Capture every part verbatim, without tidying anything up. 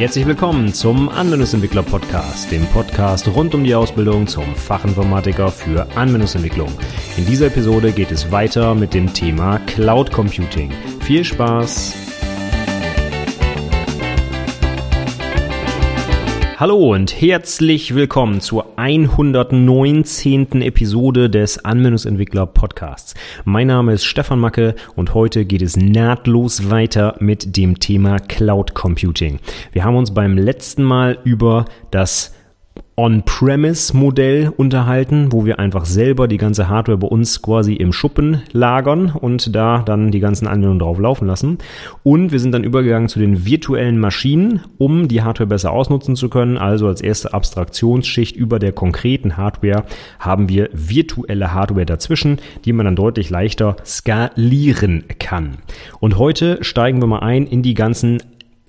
Herzlich willkommen zum Anwendungsentwickler-Podcast, dem Podcast rund um die Ausbildung zum Fachinformatiker für Anwendungsentwicklung. In dieser Episode geht es weiter mit dem Thema Cloud Computing. Viel Spaß! Hallo und herzlich willkommen zur hundertneunzehnten Episode des Anwendungsentwickler-Podcasts. Mein Name ist Stefan Macke und heute geht es nahtlos weiter mit dem Thema Cloud Computing. Wir haben uns beim letzten Mal über das On-Premise-Modell unterhalten, wo wir einfach selber die ganze Hardware bei uns quasi im Schuppen lagern und da dann die ganzen Anwendungen drauf laufen lassen. Und wir sind dann übergegangen zu den virtuellen Maschinen, um die Hardware besser ausnutzen zu können. Also als erste Abstraktionsschicht über der konkreten Hardware haben wir virtuelle Hardware dazwischen, die man dann deutlich leichter skalieren kann. Und heute steigen wir mal ein in die ganzen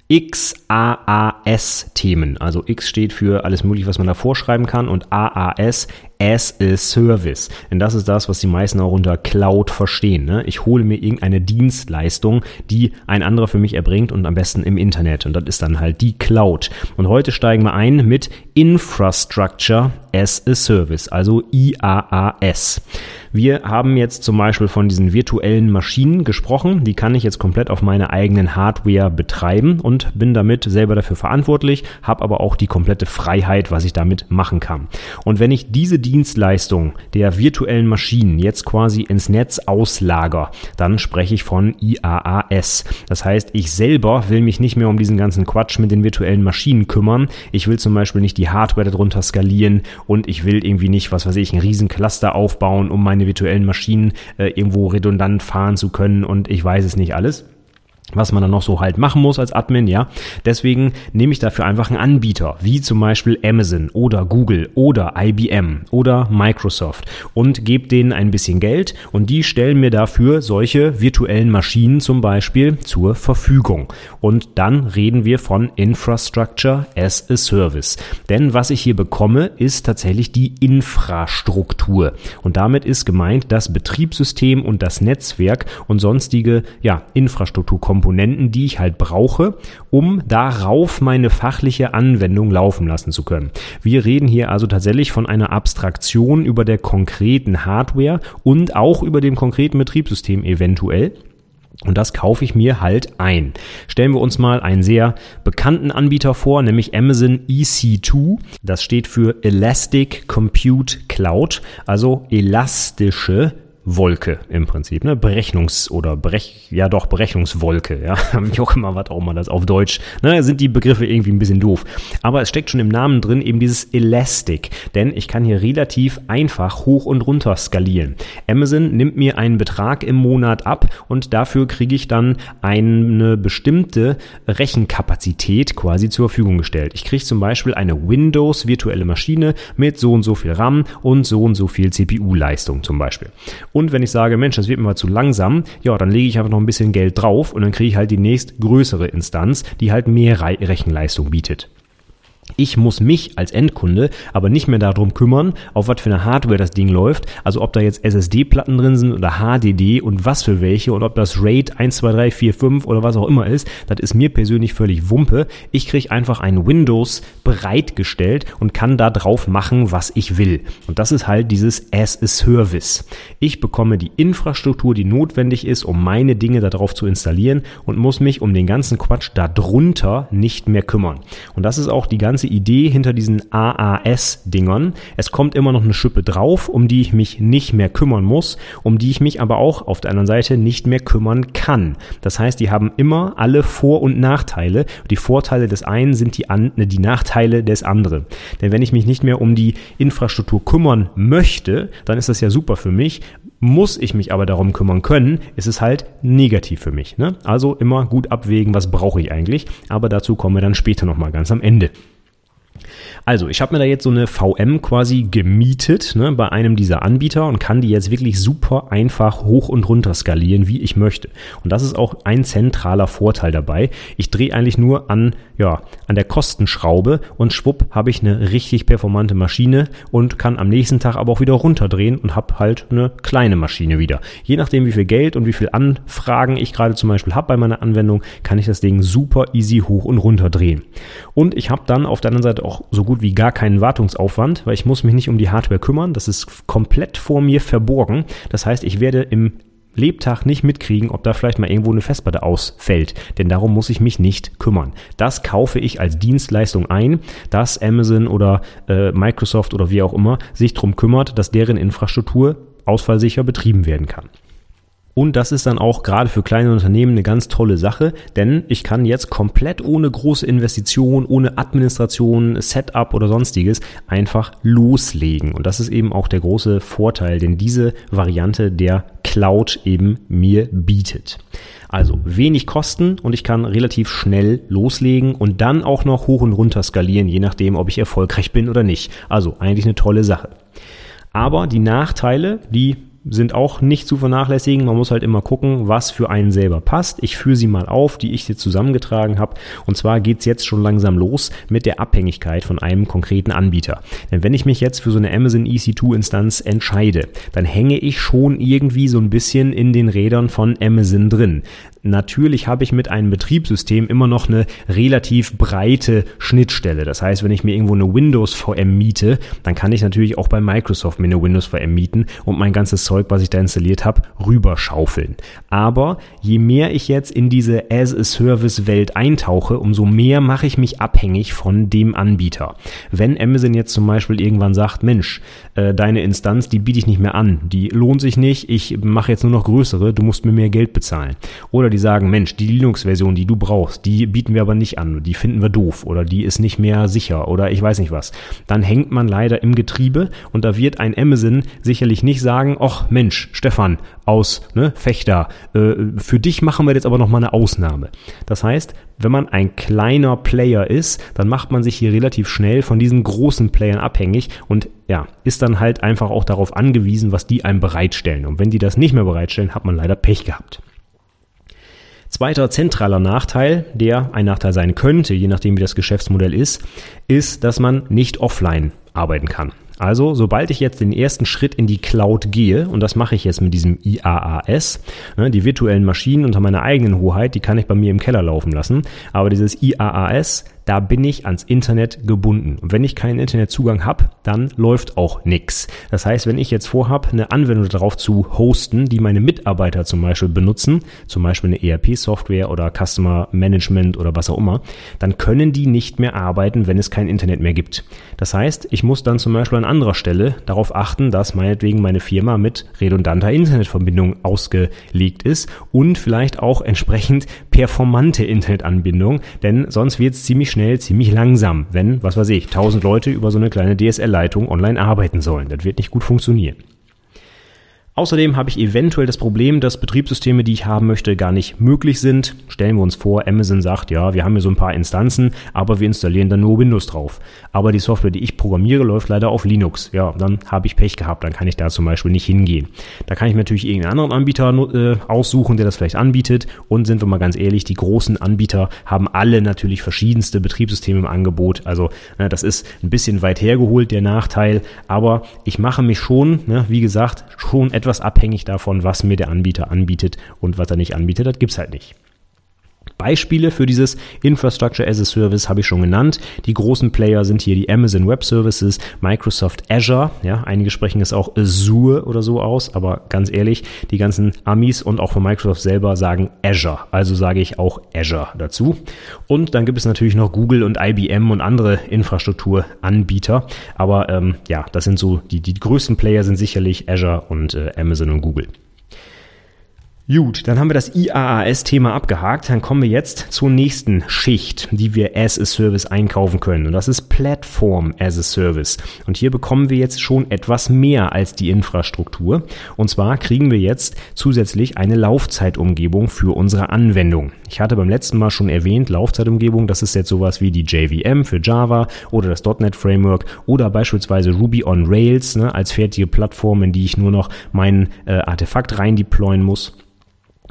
X A A S-Themen. Also X steht für alles mögliche, was man da vorschreiben kann, und A A S, as a Service. Denn das ist das, was die meisten auch unter Cloud verstehen, ne? Ich hole mir irgendeine Dienstleistung, die ein anderer für mich erbringt, und am besten im Internet. Und das ist dann halt die Cloud. Und heute steigen wir ein mit Infrastructure as a Service, also I A A S. Wir haben jetzt zum Beispiel von diesen virtuellen Maschinen gesprochen. Die kann ich jetzt komplett auf meiner eigenen Hardware betreiben und bin damit selber dafür verantwortlich, habe aber auch die komplette Freiheit, was ich damit machen kann. Und wenn ich diese Dienstleistung der virtuellen Maschinen jetzt quasi ins Netz auslager, dann spreche ich von I A A S. Das heißt, ich selber will mich nicht mehr um diesen ganzen Quatsch mit den virtuellen Maschinen kümmern. Ich will zum Beispiel nicht die Hardware darunter skalieren und ich will irgendwie nicht, was weiß ich, einen riesen Cluster aufbauen, um meine virtuellen Maschinen äh, irgendwo redundant fahren zu können, und ich weiß es nicht alles, was man dann noch so halt machen muss als Admin, ja. Deswegen nehme ich dafür einfach einen Anbieter, wie zum Beispiel Amazon oder Google oder I B M oder Microsoft, und gebe denen ein bisschen Geld, und die stellen mir dafür solche virtuellen Maschinen zum Beispiel zur Verfügung. Und dann reden wir von Infrastructure as a Service. Denn was ich hier bekomme, ist tatsächlich die Infrastruktur. Und damit ist gemeint das Betriebssystem und das Netzwerk und sonstige, ja, Infrastrukturkomponenten, Komponenten, die ich halt brauche, um darauf meine fachliche Anwendung laufen lassen zu können. Wir reden hier also tatsächlich von einer Abstraktion über der konkreten Hardware und auch über dem konkreten Betriebssystem eventuell. Und das kaufe ich mir halt ein. Stellen wir uns mal einen sehr bekannten Anbieter vor, nämlich Amazon E C zwei. Das steht für Elastic Compute Cloud, also elastische Wolke im Prinzip, ne, Berechnungs- oder Brech, ja doch, Berechnungswolke, ja, wie auch immer, was auch immer das auf Deutsch, ne, sind die Begriffe irgendwie ein bisschen doof. Aber es steckt schon im Namen drin, eben dieses Elastic, denn ich kann hier relativ einfach hoch und runter skalieren. Amazon nimmt mir einen Betrag im Monat ab und dafür kriege ich dann eine bestimmte Rechenkapazität quasi zur Verfügung gestellt. Ich kriege zum Beispiel eine Windows-virtuelle Maschine mit so und so viel RAM und so und so viel C P U-Leistung zum Beispiel. Und wenn ich sage, Mensch, das wird mir mal zu langsam, ja, dann lege ich einfach noch ein bisschen Geld drauf und dann kriege ich halt die nächstgrößere Instanz, die halt mehr Re- Rechenleistung bietet. Ich muss mich als Endkunde aber nicht mehr darum kümmern, auf was für eine Hardware das Ding läuft, also ob da jetzt S S D-Platten drin sind oder H D D und was für welche und ob das RAID eins, zwei, drei, vier, fünf oder was auch immer ist, das ist mir persönlich völlig Wumpe. Ich kriege einfach ein Windows bereitgestellt und kann da drauf machen, was ich will. Und das ist halt dieses as a Service. Ich bekomme die Infrastruktur, die notwendig ist, um meine Dinge da drauf zu installieren, und muss mich um den ganzen Quatsch da drunter nicht mehr kümmern. Und das ist auch die ganze Idee hinter diesen A A S-Dingern. Es kommt immer noch eine Schippe drauf, um die ich mich nicht mehr kümmern muss, um die ich mich aber auch auf der anderen Seite nicht mehr kümmern kann. Das heißt, die haben immer alle Vor- und Nachteile. Die Vorteile des einen sind die, an- die Nachteile des anderen. Denn wenn ich mich nicht mehr um die Infrastruktur kümmern möchte, dann ist das ja super für mich. Muss ich mich aber darum kümmern können, ist es halt negativ für mich, ne? Also immer gut abwägen, was brauche ich eigentlich. Aber dazu kommen wir dann später nochmal ganz am Ende. Also, ich habe mir da jetzt so eine V M quasi gemietet, ne, bei einem dieser Anbieter und kann die jetzt wirklich super einfach hoch und runter skalieren, wie ich möchte. Und das ist auch ein zentraler Vorteil dabei. Ich drehe eigentlich nur an, ja, an der Kostenschraube und schwupp habe ich eine richtig performante Maschine und kann am nächsten Tag aber auch wieder runterdrehen und habe halt eine kleine Maschine wieder. Je nachdem, wie viel Geld und wie viel Anfragen ich gerade zum Beispiel habe bei meiner Anwendung, kann ich das Ding super easy hoch und runter drehen. Und ich habe dann auf der anderen Seite auch so gut wie gar keinen Wartungsaufwand, weil ich muss mich nicht um die Hardware kümmern. Das ist komplett vor mir verborgen. Das heißt, ich werde im Lebtag nicht mitkriegen, ob da vielleicht mal irgendwo eine Festplatte ausfällt. Denn darum muss ich mich nicht kümmern. Das kaufe ich als Dienstleistung ein, dass Amazon oder äh, Microsoft oder wie auch immer sich darum kümmert, dass deren Infrastruktur ausfallsicher betrieben werden kann. Und das ist dann auch gerade für kleine Unternehmen eine ganz tolle Sache, denn ich kann jetzt komplett ohne große Investition, ohne Administration, Setup oder sonstiges einfach loslegen. Und das ist eben auch der große Vorteil, den diese Variante der Cloud eben mir bietet. Also wenig Kosten und ich kann relativ schnell loslegen und dann auch noch hoch und runter skalieren, je nachdem, ob ich erfolgreich bin oder nicht. Also eigentlich eine tolle Sache. Aber die Nachteile, die sind auch nicht zu vernachlässigen. Man muss halt immer gucken, was für einen selber passt. Ich führe sie mal auf, die ich hier zusammengetragen habe. Und zwar geht's jetzt schon langsam los mit der Abhängigkeit von einem konkreten Anbieter. Denn wenn ich mich jetzt für so eine Amazon E C zwei Instanz entscheide, dann hänge ich schon irgendwie so ein bisschen in den Rädern von Amazon drin. Natürlich habe ich mit einem Betriebssystem immer noch eine relativ breite Schnittstelle. Das heißt, wenn ich mir irgendwo eine Windows-V M miete, dann kann ich natürlich auch bei Microsoft mir eine Windows-V M mieten und mein ganzes Zeug, was ich da installiert habe, rüberschaufeln. Aber je mehr ich jetzt in diese As-a-Service-Welt eintauche, umso mehr mache ich mich abhängig von dem Anbieter. Wenn Amazon jetzt zum Beispiel irgendwann sagt, Mensch, äh, deine Instanz, die biete ich nicht mehr an, die lohnt sich nicht, ich mache jetzt nur noch größere, du musst mir mehr Geld bezahlen. Oder die sagen, Mensch, die Linux-Version, die du brauchst, die bieten wir aber nicht an, die finden wir doof oder die ist nicht mehr sicher oder ich weiß nicht was. Dann hängt man leider im Getriebe und da wird ein Amazon sicherlich nicht sagen, och Mensch, Stefan aus ne, Vechta, äh, für dich machen wir jetzt aber nochmal eine Ausnahme. Das heißt, wenn man ein kleiner Player ist, dann macht man sich hier relativ schnell von diesen großen Playern abhängig und ja, ist dann halt einfach auch darauf angewiesen, was die einem bereitstellen. Und wenn die das nicht mehr bereitstellen, hat man leider Pech gehabt. Zweiter zentraler Nachteil, der ein Nachteil sein könnte, je nachdem wie das Geschäftsmodell ist, ist, dass man nicht offline arbeiten kann. Also, sobald ich jetzt den ersten Schritt in die Cloud gehe, und das mache ich jetzt mit diesem I A A S, ne, die virtuellen Maschinen unter meiner eigenen Hoheit, die kann ich bei mir im Keller laufen lassen, aber dieses I A A S, da bin ich ans Internet gebunden. Und wenn ich keinen Internetzugang habe, dann läuft auch nichts. Das heißt, wenn ich jetzt vorhabe, eine Anwendung darauf zu hosten, die meine Mitarbeiter zum Beispiel benutzen, zum Beispiel eine E R P-Software oder Customer Management oder was auch immer, dann können die nicht mehr arbeiten, wenn es kein Internet mehr gibt. Das heißt, ich muss dann zum Beispiel an anderer Stelle darauf achten, dass meinetwegen meine Firma mit redundanter Internetverbindung ausgelegt ist und vielleicht auch entsprechend performante Internetanbindung, denn sonst wird es ziemlich schnell, ziemlich langsam, wenn, was weiß ich, tausend Leute über so eine kleine D S L-Leitung online arbeiten sollen. Das wird nicht gut funktionieren. Außerdem habe ich eventuell das Problem, dass Betriebssysteme, die ich haben möchte, gar nicht möglich sind. Stellen wir uns vor, Amazon sagt, ja, wir haben hier so ein paar Instanzen, aber wir installieren dann nur Windows drauf. Aber die Software, die ich programmiere, läuft leider auf Linux. Ja, dann habe ich Pech gehabt, dann kann ich da zum Beispiel nicht hingehen. Da kann ich mir natürlich irgendeinen anderen Anbieter äh, aussuchen, der das vielleicht anbietet. Und sind wir mal ganz ehrlich, die großen Anbieter haben alle natürlich verschiedenste Betriebssysteme im Angebot. Also äh, das ist ein bisschen weit hergeholt, der Nachteil. Aber ich mache mich schon, ne, wie gesagt, schon etwas etwas abhängig davon, was mir der Anbieter anbietet und was er nicht anbietet, das gibt's halt nicht. Beispiele für dieses Infrastructure as a Service habe ich schon genannt. Die großen Player sind hier die Amazon Web Services, Microsoft Azure, ja, einige sprechen es auch Azure oder so aus, aber ganz ehrlich, die ganzen Amis und auch von Microsoft selber sagen Azure, also sage ich auch Azure dazu. Und dann gibt es natürlich noch Google und I B M und andere Infrastrukturanbieter, aber ähm, ja, das sind so, die, die größten Player sind sicherlich Azure und äh, Amazon und Google. Gut, dann haben wir das I A A S-Thema abgehakt. Dann kommen wir jetzt zur nächsten Schicht, die wir as a Service einkaufen können. Und das ist Platform as a Service. Und hier bekommen wir jetzt schon etwas mehr als die Infrastruktur. Und zwar kriegen wir jetzt zusätzlich eine Laufzeitumgebung für unsere Anwendung. Ich hatte beim letzten Mal schon erwähnt, Laufzeitumgebung, das ist jetzt sowas wie die J V M für Java oder das .N E T Framework oder beispielsweise Ruby on Rails, ne, als fertige Plattform, in die ich nur noch mein äh, Artefakt rein deployen muss.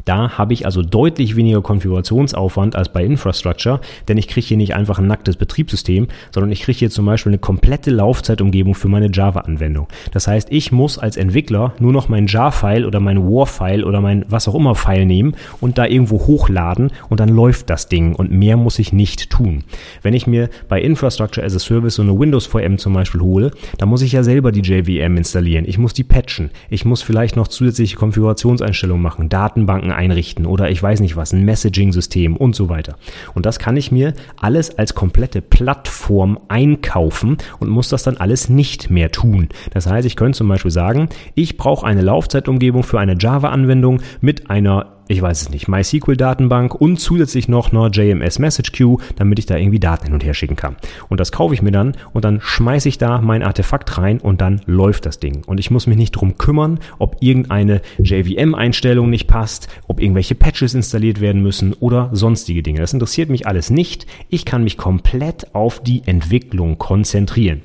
Da habe ich also deutlich weniger Konfigurationsaufwand als bei Infrastructure, denn ich kriege hier nicht einfach ein nacktes Betriebssystem, sondern ich kriege hier zum Beispiel eine komplette Laufzeitumgebung für meine Java-Anwendung. Das heißt, ich muss als Entwickler nur noch mein Jar-File oder mein War-File oder mein was auch immer File nehmen und da irgendwo hochladen und dann läuft das Ding und mehr muss ich nicht tun. Wenn ich mir bei Infrastructure as a Service so eine Windows V M zum Beispiel hole, dann muss ich ja selber die J V M installieren, ich muss die patchen, ich muss vielleicht noch zusätzliche Konfigurationseinstellungen machen, Datenbanken einrichten oder ich weiß nicht was, ein Messaging-System und so weiter. Und das kann ich mir alles als komplette Plattform einkaufen und muss das dann alles nicht mehr tun. Das heißt, ich könnte zum Beispiel sagen, ich brauche eine Laufzeitumgebung für eine Java-Anwendung mit einer, ich weiß es nicht, MySQL-Datenbank und zusätzlich noch eine J M S-Message-Queue, damit ich da irgendwie Daten hin und her schicken kann. Und das kaufe ich mir dann und dann schmeiße ich da mein Artefakt rein und dann läuft das Ding. Und ich muss mich nicht drum kümmern, ob irgendeine J V M-Einstellung nicht passt, ob irgendwelche Patches installiert werden müssen oder sonstige Dinge. Das interessiert mich alles nicht. Ich kann mich komplett auf die Entwicklung konzentrieren.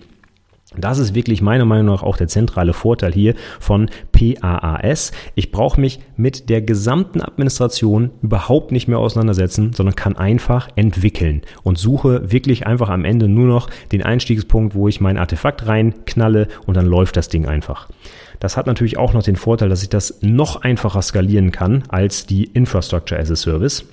Das ist wirklich meiner Meinung nach auch der zentrale Vorteil hier von P A A S. Ich brauche mich mit der gesamten Administration überhaupt nicht mehr auseinandersetzen, sondern kann einfach entwickeln und suche wirklich einfach am Ende nur noch den Einstiegspunkt, wo ich mein Artefakt reinknalle und dann läuft das Ding einfach. Das hat natürlich auch noch den Vorteil, dass ich das noch einfacher skalieren kann als die Infrastructure as a Service.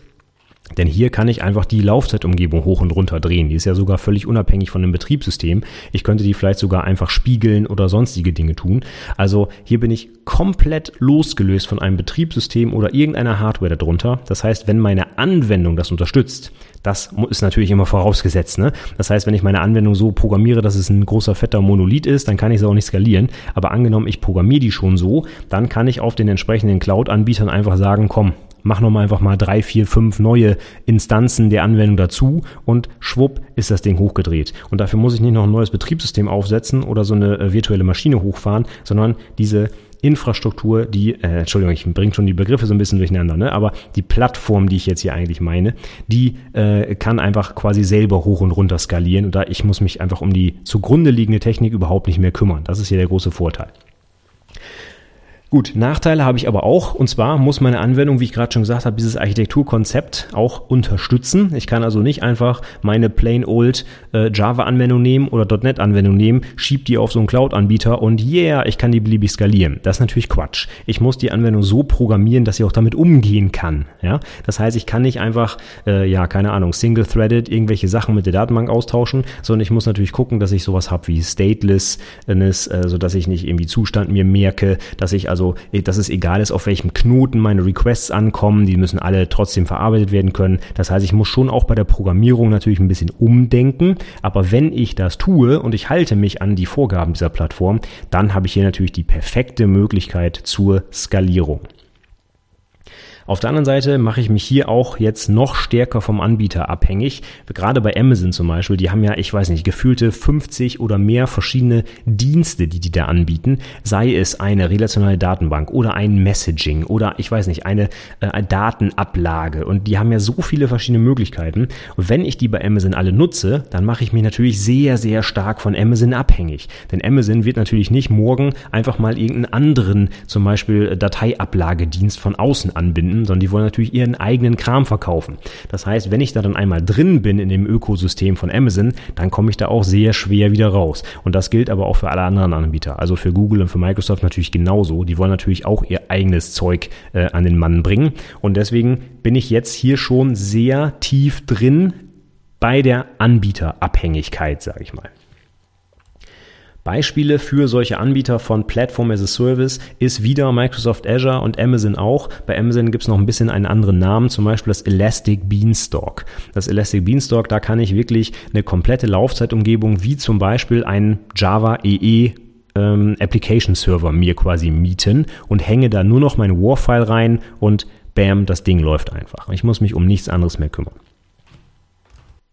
Denn hier kann ich einfach die Laufzeitumgebung hoch und runter drehen. Die ist ja sogar völlig unabhängig von dem Betriebssystem. Ich könnte die vielleicht sogar einfach spiegeln oder sonstige Dinge tun. Also hier bin ich komplett losgelöst von einem Betriebssystem oder irgendeiner Hardware darunter. Das heißt, wenn meine Anwendung das unterstützt, das ist natürlich immer vorausgesetzt, ne? Das heißt, wenn ich meine Anwendung so programmiere, dass es ein großer, fetter Monolith ist, dann kann ich es auch nicht skalieren. Aber angenommen, ich programmiere die schon so, dann kann ich auf den entsprechenden Cloud-Anbietern einfach sagen, komm, mach nochmal einfach mal drei, vier, fünf neue Instanzen der Anwendung dazu und schwupp ist das Ding hochgedreht. Und dafür muss ich nicht noch ein neues Betriebssystem aufsetzen oder so eine virtuelle Maschine hochfahren, sondern diese Infrastruktur, die, äh, Entschuldigung, ich bringe schon die Begriffe so ein bisschen durcheinander, ne? Aber die Plattform, die ich jetzt hier eigentlich meine, die äh, kann einfach quasi selber hoch und runter skalieren und da ich muss mich einfach um die zugrunde liegende Technik überhaupt nicht mehr kümmern. Das ist hier der große Vorteil. Gut, Nachteile habe ich aber auch und zwar muss meine Anwendung, wie ich gerade schon gesagt habe, dieses Architekturkonzept auch unterstützen. Ich kann also nicht einfach meine plain old äh, Java-Anwendung nehmen oder .N E T-Anwendung nehmen, schieb die auf so einen Cloud-Anbieter und yeah, ich kann die beliebig skalieren. Das ist natürlich Quatsch. Ich muss die Anwendung so programmieren, dass sie auch damit umgehen kann. Ja, das heißt, ich kann nicht einfach, äh, ja, keine Ahnung, single-threaded irgendwelche Sachen mit der Datenbank austauschen, sondern ich muss natürlich gucken, dass ich sowas habe wie Stateless, äh, sodass ich nicht irgendwie Zustand mir merke, dass ich also Also, dass es egal ist, auf welchem Knoten meine Requests ankommen, die müssen alle trotzdem verarbeitet werden können. Das heißt, ich muss schon auch bei der Programmierung natürlich ein bisschen umdenken, aber wenn ich das tue und ich halte mich an die Vorgaben dieser Plattform, dann habe ich hier natürlich die perfekte Möglichkeit zur Skalierung. Auf der anderen Seite mache ich mich hier auch jetzt noch stärker vom Anbieter abhängig. Gerade bei Amazon zum Beispiel, die haben ja, ich weiß nicht, gefühlte fünfzig oder mehr verschiedene Dienste, die die da anbieten. Sei es eine relationale Datenbank oder ein Messaging oder, ich weiß nicht, eine äh, Datenablage. Und die haben ja so viele verschiedene Möglichkeiten. Und wenn ich die bei Amazon alle nutze, dann mache ich mich natürlich sehr, sehr stark von Amazon abhängig. Denn Amazon wird natürlich nicht morgen einfach mal irgendeinen anderen, zum Beispiel Dateiablagedienst von außen anbinden, sondern die wollen natürlich ihren eigenen Kram verkaufen. Das heißt, wenn ich da dann einmal drin bin in dem Ökosystem von Amazon, dann komme ich da auch sehr schwer wieder raus. Und das gilt aber auch für alle anderen Anbieter. Also für Google und für Microsoft natürlich genauso. Die wollen natürlich auch ihr eigenes Zeug äh, an den Mann bringen. Und deswegen bin ich jetzt hier schon sehr tief drin bei der Anbieterabhängigkeit, sage ich mal. Beispiele für solche Anbieter von Platform as a Service ist wieder Microsoft Azure und Amazon auch. Bei Amazon gibt es noch ein bisschen einen anderen Namen, zum Beispiel das Elastic Beanstalk. Das Elastic Beanstalk, da kann ich wirklich eine komplette Laufzeitumgebung wie zum Beispiel ein Java E E ähm, Application-Server mir quasi mieten und hänge da nur noch mein WAR-File rein und bam, das Ding läuft einfach. Ich muss mich um nichts anderes mehr kümmern.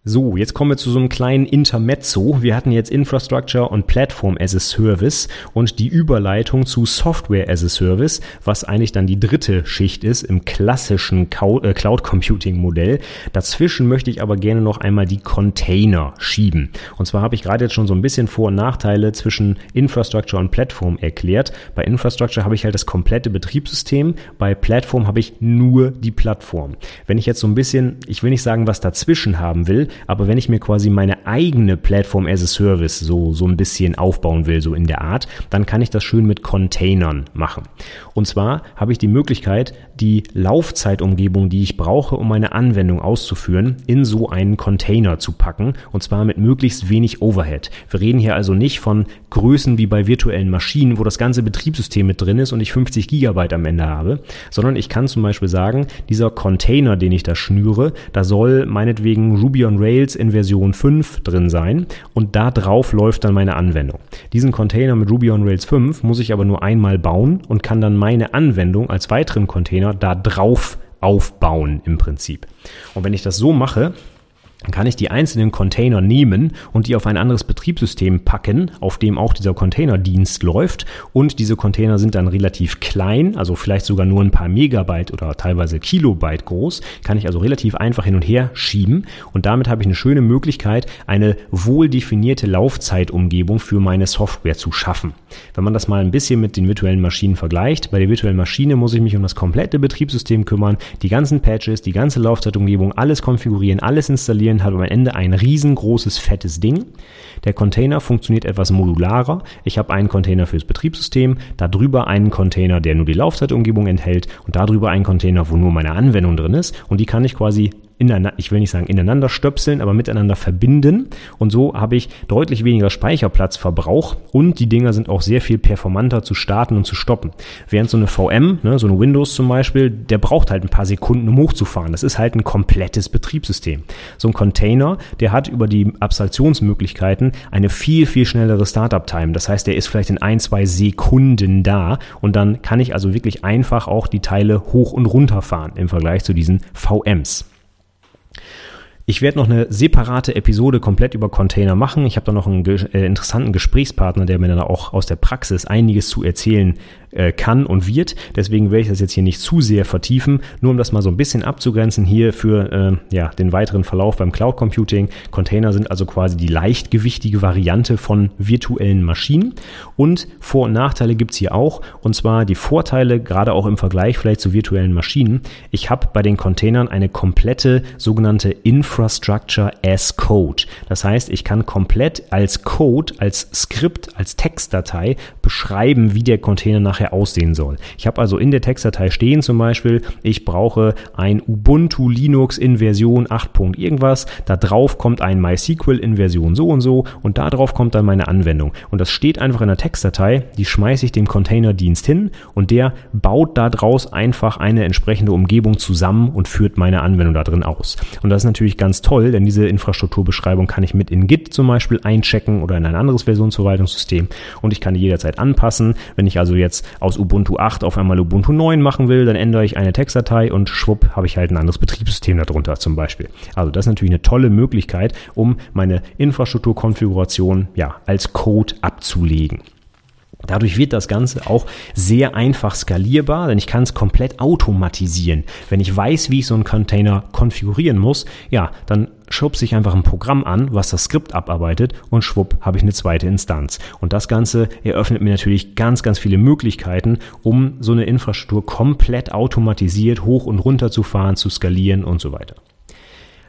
So, jetzt kommen wir zu so einem kleinen Intermezzo. Wir hatten jetzt Infrastructure und Platform as a Service und die Überleitung zu Software as a Service, was eigentlich dann die dritte Schicht ist im klassischen Cloud-Computing-Modell. Dazwischen möchte ich aber gerne noch einmal die Container schieben. Und zwar habe ich gerade jetzt schon so ein bisschen Vor- und Nachteile zwischen Infrastructure und Platform erklärt. Bei Infrastructure habe ich halt das komplette Betriebssystem, bei Platform habe ich nur die Plattform. Wenn ich jetzt so ein bisschen, ich will nicht sagen, was dazwischen haben will, aber wenn ich mir quasi meine eigene Platform as a Service so, so ein bisschen aufbauen will, so in der Art, dann kann ich das schön mit Containern machen. Und zwar habe ich die Möglichkeit, die Laufzeitumgebung, die ich brauche, um meine Anwendung auszuführen, in so einen Container zu packen, und zwar mit möglichst wenig Overhead. Wir reden hier also nicht von Größen wie bei virtuellen Maschinen, wo das ganze Betriebssystem mit drin ist und ich fünfzig Gigabyte am Ende habe, sondern ich kann zum Beispiel sagen, dieser Container, den ich da schnüre, da soll meinetwegen Ruby on Rails in Version fünf drin sein und da drauf läuft dann meine Anwendung. Diesen Container mit Ruby on Rails fünf muss ich aber nur einmal bauen und kann dann meine Anwendung als weiteren Container da drauf aufbauen im Prinzip. Und wenn ich das so mache, dann kann ich die einzelnen Container nehmen und die auf ein anderes Betriebssystem packen, auf dem auch dieser Containerdienst läuft, und diese Container sind dann relativ klein, also vielleicht sogar nur ein paar Megabyte oder teilweise Kilobyte groß, kann ich also relativ einfach hin und her schieben und damit habe ich eine schöne Möglichkeit, eine wohl definierte Laufzeitumgebung für meine Software zu schaffen. Wenn man das mal ein bisschen mit den virtuellen Maschinen vergleicht, bei der virtuellen Maschine muss ich mich um das komplette Betriebssystem kümmern, die ganzen Patches, die ganze Laufzeitumgebung, alles konfigurieren, alles installieren, hat am Ende ein riesengroßes, fettes Ding. Der Container funktioniert etwas modularer. Ich habe einen Container fürs Betriebssystem, darüber einen Container, der nur die Laufzeitumgebung enthält und darüber einen Container, wo nur meine Anwendung drin ist, und die kann ich quasi ineinander, ich will nicht sagen ineinander stöpseln, aber miteinander verbinden, und so habe ich deutlich weniger Speicherplatzverbrauch und die Dinger sind auch sehr viel performanter zu starten und zu stoppen. Während so eine V M, ne, so eine Windows zum Beispiel, der braucht halt ein paar Sekunden, um hochzufahren. Das ist halt ein komplettes Betriebssystem. So ein Container, der hat über die Abstraktionsmöglichkeiten eine viel, viel schnellere Startup-Time. Das heißt, der ist vielleicht in ein, zwei Sekunden da und dann kann ich also wirklich einfach auch die Teile hoch und runter fahren im Vergleich zu diesen V Ms. Ich werde noch eine separate Episode komplett über Container machen. Ich habe da noch einen ge- äh, interessanten Gesprächspartner, der mir dann auch aus der Praxis einiges zu erzählen äh, kann und wird. Deswegen werde ich das jetzt hier nicht zu sehr vertiefen. Nur um das mal so ein bisschen abzugrenzen hier für äh, ja, den weiteren Verlauf beim Cloud Computing. Container sind also quasi die leichtgewichtige Variante von virtuellen Maschinen. Und Vor- und Nachteile gibt es hier auch. Und zwar die Vorteile, gerade auch im Vergleich vielleicht zu virtuellen Maschinen. Ich habe bei den Containern eine komplette sogenannte Infrastruktur. Infrastructure as Code. Das heißt, ich kann komplett als Code, als Skript, als Textdatei beschreiben, wie der Container nachher aussehen soll. Ich habe also in der Textdatei stehen zum Beispiel, ich brauche ein Ubuntu Linux in Version acht. irgendwas, da drauf kommt ein MySQL in Version so und so und da drauf kommt dann meine Anwendung. Und das steht einfach in der Textdatei, die schmeiße ich dem Containerdienst hin und der baut daraus einfach eine entsprechende Umgebung zusammen und führt meine Anwendung da drin aus. Und das ist natürlich ganz Ganz toll, denn diese Infrastrukturbeschreibung kann ich mit in Git zum Beispiel einchecken oder in ein anderes Versionsverwaltungssystem und ich kann die jederzeit anpassen. Wenn ich also jetzt aus Ubuntu acht auf einmal Ubuntu neun machen will, dann ändere ich eine Textdatei und schwupp, habe ich halt ein anderes Betriebssystem darunter zum Beispiel. Also das ist natürlich eine tolle Möglichkeit, um meine Infrastrukturkonfiguration ja, als Code abzulegen. Dadurch wird das Ganze auch sehr einfach skalierbar, denn ich kann es komplett automatisieren. Wenn ich weiß, wie ich so einen Container konfigurieren muss, ja, dann schubse ich einfach ein Programm an, was das Skript abarbeitet und schwupp, habe ich eine zweite Instanz. Und das Ganze eröffnet mir natürlich ganz, ganz viele Möglichkeiten, um so eine Infrastruktur komplett automatisiert hoch und runter zu fahren, zu skalieren und so weiter.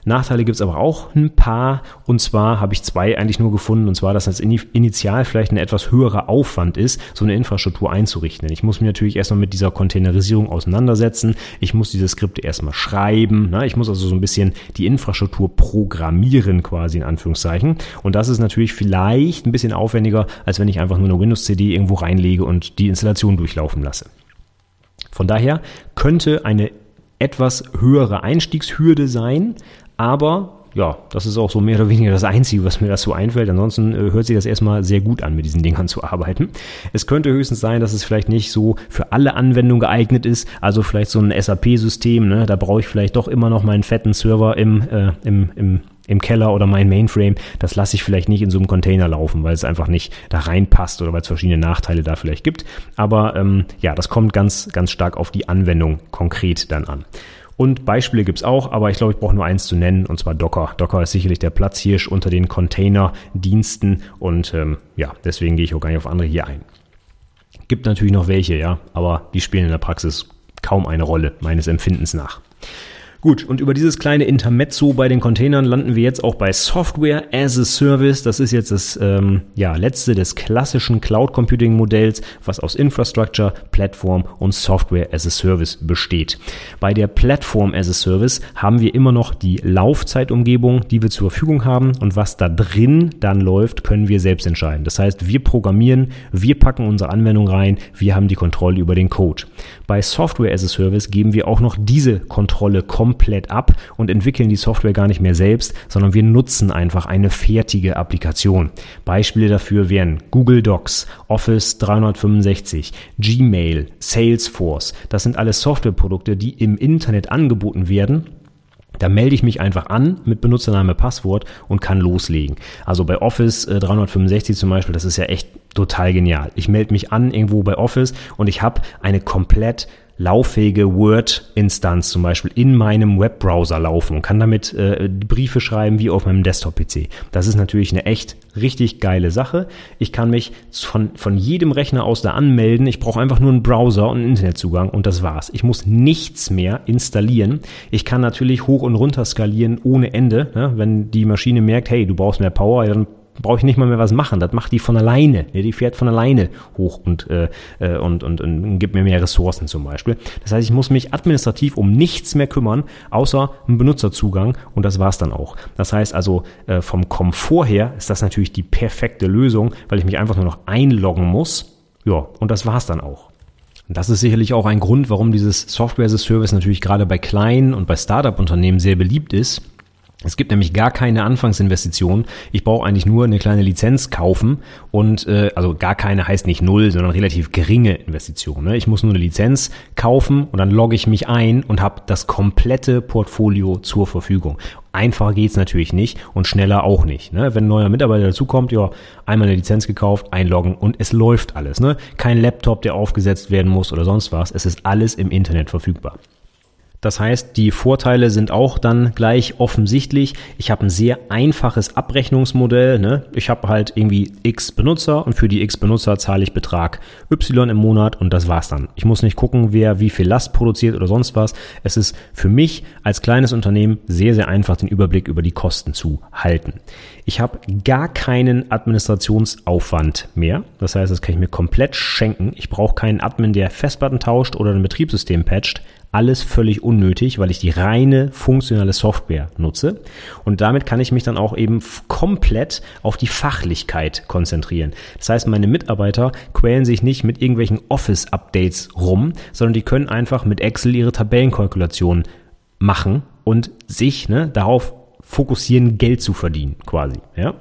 Nachteile gibt es aber auch ein paar, und zwar habe ich zwei eigentlich nur gefunden, und zwar, dass das initial vielleicht ein etwas höherer Aufwand ist, so eine Infrastruktur einzurichten. Ich muss mich natürlich erstmal mit dieser Containerisierung auseinandersetzen, ich muss diese Skripte erstmal schreiben, ne? Ich muss also so ein bisschen die Infrastruktur programmieren quasi in Anführungszeichen, und das ist natürlich vielleicht ein bisschen aufwendiger, als wenn ich einfach nur eine Windows-C D irgendwo reinlege und die Installation durchlaufen lasse. Von daher könnte eine etwas höhere Einstiegshürde sein, aber ja, das ist auch so mehr oder weniger das Einzige, was mir das so einfällt. Ansonsten äh, hört sich das erstmal sehr gut an, mit diesen Dingern zu arbeiten. Es könnte höchstens sein, dass es vielleicht nicht so für alle Anwendungen geeignet ist. Also vielleicht so ein S A P-System, ne? Da brauche ich vielleicht doch immer noch meinen fetten Server im, äh, im, im, im Keller oder mein Mainframe. Das lasse ich vielleicht nicht in so einem Container laufen, weil es einfach nicht da reinpasst oder weil es verschiedene Nachteile da vielleicht gibt. Aber ähm, ja, das kommt ganz, ganz stark auf die Anwendung konkret dann an. Und Beispiele gibt's auch, aber ich glaube, ich brauche nur eins zu nennen, und zwar Docker. Docker ist sicherlich der Platzhirsch unter den Containerdiensten und ähm, ja, deswegen gehe ich auch gar nicht auf andere hier ein. Gibt natürlich noch welche, ja, aber die spielen in der Praxis kaum eine Rolle, meines Empfindens nach. Gut, und über dieses kleine Intermezzo bei den Containern landen wir jetzt auch bei Software as a Service. Das ist jetzt das ähm, ja, letzte des klassischen Cloud-Computing-Modells, was aus Infrastructure, Plattform und Software as a Service besteht. Bei der Plattform as a Service haben wir immer noch die Laufzeitumgebung, die wir zur Verfügung haben. Und was da drin dann läuft, können wir selbst entscheiden. Das heißt, wir programmieren, wir packen unsere Anwendung rein, wir haben die Kontrolle über den Code. Bei Software as a Service geben wir auch noch diese Kontrolle komplett komplett ab und entwickeln die Software gar nicht mehr selbst, sondern wir nutzen einfach eine fertige Applikation. Beispiele dafür wären Google Docs, Office dreihundertfünfundsechzig, Gmail, Salesforce. Das sind alles Softwareprodukte, die im Internet angeboten werden. Da melde ich mich einfach an mit Benutzername, Passwort und kann loslegen. Also bei Office dreihundertfünfundsechzig zum Beispiel, das ist ja echt total genial. Ich melde mich an irgendwo bei Office und ich habe eine komplett lauffähige Word-Instanz zum Beispiel in meinem Webbrowser laufen und kann damit äh, Briefe schreiben wie auf meinem Desktop-P C. Das ist natürlich eine echt richtig geile Sache. Ich kann mich von, von jedem Rechner aus da anmelden. Ich brauche einfach nur einen Browser und einen Internetzugang und das war's. Ich muss nichts mehr installieren. Ich kann natürlich hoch und runter skalieren ohne Ende. Ne? Wenn die Maschine merkt, hey, du brauchst mehr Power, dann brauche ich nicht mal mehr was machen. Das macht die von alleine. Die fährt von alleine hoch und, äh, und, und, und gibt mir mehr Ressourcen zum Beispiel. Das heißt, ich muss mich administrativ um nichts mehr kümmern, außer einen Benutzerzugang und das war's dann auch. Das heißt also, äh, vom Komfort her ist das natürlich die perfekte Lösung, weil ich mich einfach nur noch einloggen muss. Ja, und das war's dann auch. Das ist sicherlich auch ein Grund, warum dieses Software as a Service natürlich gerade bei kleinen und bei Startup-Unternehmen sehr beliebt ist. Es gibt nämlich gar keine Anfangsinvestitionen. Ich brauche eigentlich nur eine kleine Lizenz kaufen und äh, also gar keine heißt nicht null, sondern relativ geringe Investitionen. Ne? Ich muss nur eine Lizenz kaufen und dann logge ich mich ein und habe das komplette Portfolio zur Verfügung. Einfacher geht's natürlich nicht und schneller auch nicht. Ne? Wenn ein neuer Mitarbeiter dazukommt, ja, einmal eine Lizenz gekauft, einloggen und es läuft alles. Ne? Kein Laptop, der aufgesetzt werden muss oder sonst was. Es ist alles im Internet verfügbar. Das heißt, die Vorteile sind auch dann gleich offensichtlich. Ich habe ein sehr einfaches Abrechnungsmodell. Ne? Ich habe halt irgendwie x Benutzer und für die x Benutzer zahle ich Betrag y im Monat und das war's dann. Ich muss nicht gucken, wer wie viel Last produziert oder sonst was. Es ist für mich als kleines Unternehmen sehr, sehr einfach, den Überblick über die Kosten zu halten. Ich habe gar keinen Administrationsaufwand mehr. Das heißt, das kann ich mir komplett schenken. Ich brauche keinen Admin, der Festplatten tauscht oder ein Betriebssystem patcht. Alles völlig unnötig, weil ich die reine funktionale Software nutze. Und damit kann ich mich dann auch eben f- komplett auf die Fachlichkeit konzentrieren. Das heißt, meine Mitarbeiter quälen sich nicht mit irgendwelchen Office-Updates rum, sondern die können einfach mit Excel ihre Tabellenkalkulationen machen und sich ne, darauf fokussieren, Geld zu verdienen quasi, ja.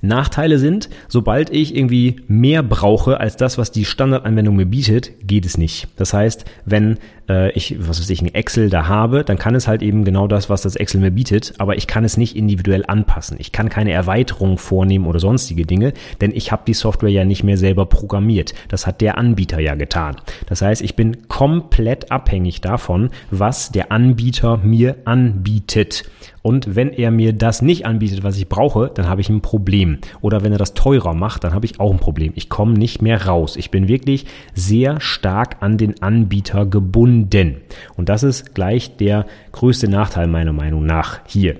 Nachteile sind, sobald ich irgendwie mehr brauche als das, was die Standardanwendung mir bietet, geht es nicht. Das heißt, wenn äh, ich, was weiß ich, ein Excel da habe, dann kann es halt eben genau das, was das Excel mir bietet, aber ich kann es nicht individuell anpassen. Ich kann keine Erweiterung vornehmen oder sonstige Dinge, denn ich habe die Software ja nicht mehr selber programmiert. Das hat der Anbieter ja getan. Das heißt, ich bin komplett abhängig davon, was der Anbieter mir anbietet. Und wenn er mir das nicht anbietet, was ich brauche, dann habe ich ein Problem. Oder wenn er das teurer macht, dann habe ich auch ein Problem. Ich komme nicht mehr raus. Ich bin wirklich sehr stark an den Anbieter gebunden. Und das ist gleich der größte Nachteil meiner Meinung nach hier.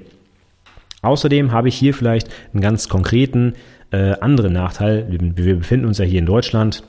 Außerdem habe ich hier vielleicht einen ganz konkreten äh, anderen Nachteil. Wir befinden uns ja hier in Deutschland.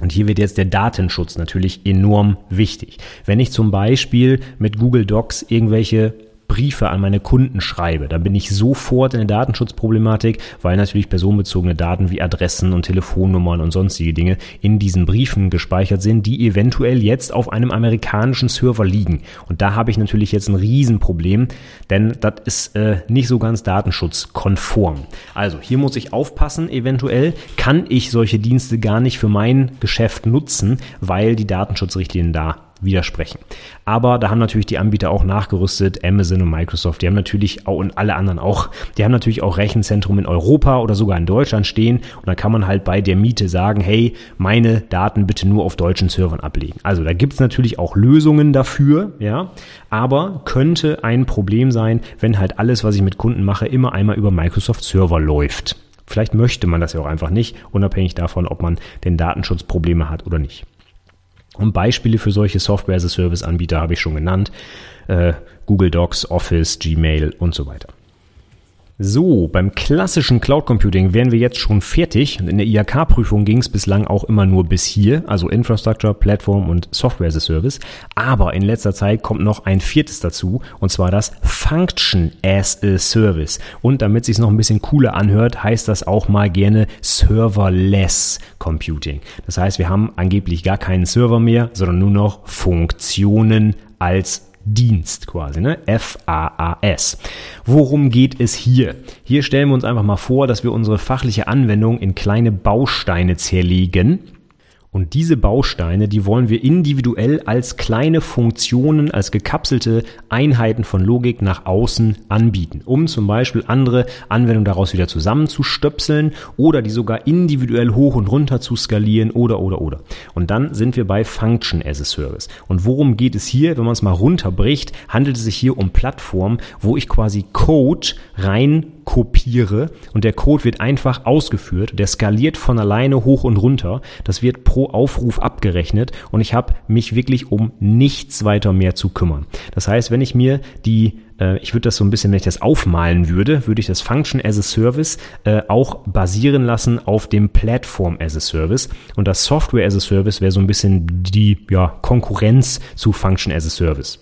Und hier wird jetzt der Datenschutz natürlich enorm wichtig. Wenn ich zum Beispiel mit Google Docs irgendwelche Briefe an meine Kunden schreibe, dann bin ich sofort in der Datenschutzproblematik, weil natürlich personenbezogene Daten wie Adressen und Telefonnummern und sonstige Dinge in diesen Briefen gespeichert sind, die eventuell jetzt auf einem amerikanischen Server liegen. Und da habe ich natürlich jetzt ein Riesenproblem, denn das ist äh, nicht so ganz datenschutzkonform. Also hier muss ich aufpassen, eventuell kann ich solche Dienste gar nicht für mein Geschäft nutzen, weil die Datenschutzrichtlinien da widersprechen. Aber da haben natürlich die Anbieter auch nachgerüstet, Amazon und Microsoft, die haben natürlich auch und alle anderen auch, die haben natürlich auch Rechenzentrum in Europa oder sogar in Deutschland stehen und dann kann man halt bei der Miete sagen, hey, meine Daten bitte nur auf deutschen Servern ablegen. Also da gibt's natürlich auch Lösungen dafür, ja, aber könnte ein Problem sein, wenn halt alles, was ich mit Kunden mache, immer einmal über Microsoft Server läuft. Vielleicht möchte man das ja auch einfach nicht, unabhängig davon, ob man denn Datenschutzprobleme hat oder nicht. Und Beispiele für solche Software-as-a-Service-Anbieter habe ich schon genannt. Äh, Google Docs, Office, Gmail und so weiter. So, beim klassischen Cloud Computing wären wir jetzt schon fertig. Und in der I H K-Prüfung ging es bislang auch immer nur bis hier, also Infrastructure, Platform und Software as a Service. Aber in letzter Zeit kommt noch ein viertes dazu, und zwar das Function as a Service. Und damit es sich noch ein bisschen cooler anhört, heißt das auch mal gerne Serverless Computing. Das heißt, wir haben angeblich gar keinen Server mehr, sondern nur noch Funktionen als Dienst quasi, ne? F A A S. Worum geht es hier? Hier stellen wir uns einfach mal vor, dass wir unsere fachliche Anwendung in kleine Bausteine zerlegen. Und diese Bausteine, die wollen wir individuell als kleine Funktionen, als gekapselte Einheiten von Logik nach außen anbieten, um zum Beispiel andere Anwendungen daraus wieder zusammenzustöpseln oder die sogar individuell hoch und runter zu skalieren oder, oder, oder. Und dann sind wir bei Function as a Service. Und worum geht es hier? Wenn man es mal runterbricht, handelt es sich hier um Plattformen, wo ich quasi Code rein kopiere und der Code wird einfach ausgeführt, der skaliert von alleine hoch und runter, das wird pro Aufruf abgerechnet und ich habe mich wirklich um nichts weiter mehr zu kümmern. Das heißt, wenn ich mir die Ich würde das so ein bisschen, wenn ich das aufmalen würde, würde ich das Function as a Service äh, auch basieren lassen auf dem Platform as a Service. Und das Software as a Service wäre so ein bisschen die ja, Konkurrenz zu Function as a Service.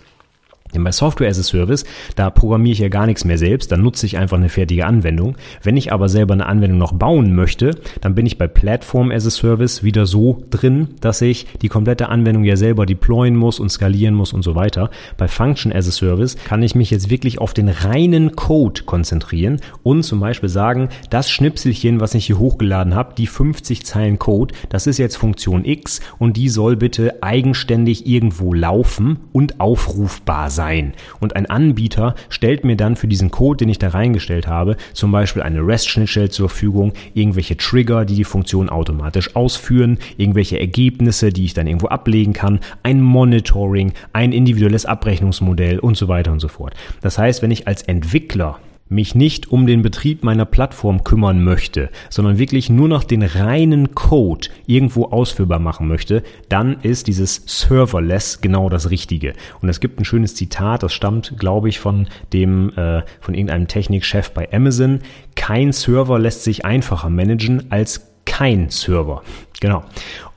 Denn bei Software as a Service, da programmiere ich ja gar nichts mehr selbst, dann nutze ich einfach eine fertige Anwendung. Wenn ich aber selber eine Anwendung noch bauen möchte, dann bin ich bei Platform as a Service wieder so drin, dass ich die komplette Anwendung ja selber deployen muss und skalieren muss und so weiter. Bei Function as a Service kann ich mich jetzt wirklich auf den reinen Code konzentrieren und zum Beispiel sagen, das Schnipselchen, was ich hier hochgeladen habe, die fünfzig Zeilen Code, das ist jetzt Funktion X und die soll bitte eigenständig irgendwo laufen und aufrufbar sein. Sein. Und ein Anbieter stellt mir dann für diesen Code, den ich da reingestellt habe, zum Beispiel eine REST-Schnittstelle zur Verfügung, irgendwelche Trigger, die die Funktion automatisch ausführen, irgendwelche Ergebnisse, die ich dann irgendwo ablegen kann, ein Monitoring, ein individuelles Abrechnungsmodell und so weiter und so fort. Das heißt, wenn ich als Entwickler mich nicht um den Betrieb meiner Plattform kümmern möchte, sondern wirklich nur noch den reinen Code irgendwo ausführbar machen möchte, dann ist dieses Serverless genau das Richtige. Und es gibt ein schönes Zitat, das stammt, glaube ich, von dem äh, von irgendeinem Technikchef bei Amazon. Kein Server lässt sich einfacher managen als kein Server. Genau.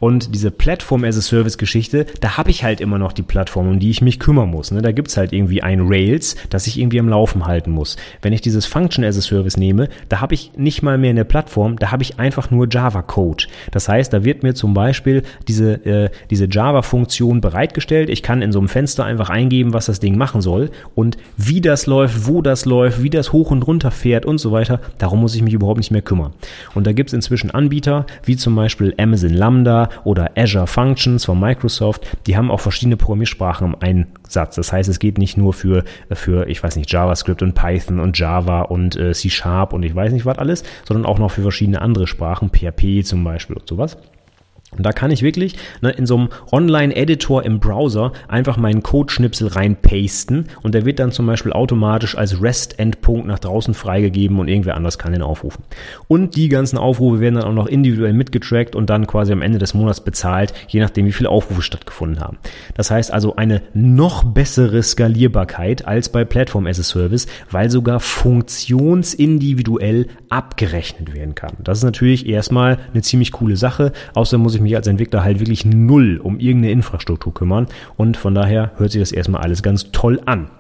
Und diese Platform-as-a-Service-Geschichte, da habe ich halt immer noch die Plattform, um die ich mich kümmern muss. Ne? Da gibt's halt irgendwie ein Rails, das ich irgendwie am Laufen halten muss. Wenn ich dieses Function-as-a-Service nehme, da habe ich nicht mal mehr eine Plattform, da habe ich einfach nur Java-Code. Das heißt, da wird mir zum Beispiel diese, äh, diese Java-Funktion bereitgestellt. Ich kann in so einem Fenster einfach eingeben, was das Ding machen soll und wie das läuft, wo das läuft, wie das hoch und runter fährt und so weiter. Darum muss ich mich überhaupt nicht mehr kümmern. Und da gibt's inzwischen Anbieter, wie zum Beispiel Amazon Amazon Lambda oder Azure Functions von Microsoft, die haben auch verschiedene Programmiersprachen im Einsatz. Das heißt, es geht nicht nur für, für ich weiß nicht, JavaScript und Python und Java und äh, C Sharp und ich weiß nicht was alles, sondern auch noch für verschiedene andere Sprachen, P H P zum Beispiel und sowas. Und da kann ich wirklich ne, in so einem Online-Editor im Browser einfach meinen Codeschnipsel reinpasten und der wird dann zum Beispiel automatisch als REST-Endpunkt nach draußen freigegeben und irgendwer anders kann den aufrufen. Und die ganzen Aufrufe werden dann auch noch individuell mitgetrackt und dann quasi am Ende des Monats bezahlt, je nachdem wie viele Aufrufe stattgefunden haben. Das heißt also eine noch bessere Skalierbarkeit als bei Platform as a Service, weil sogar funktionsindividuell abgerechnet werden kann. Das ist natürlich erstmal eine ziemlich coole Sache, außerdem muss ich mich als Entwickler halt wirklich null um irgendeine Infrastruktur kümmern und von daher hört sich das erstmal alles ganz toll an.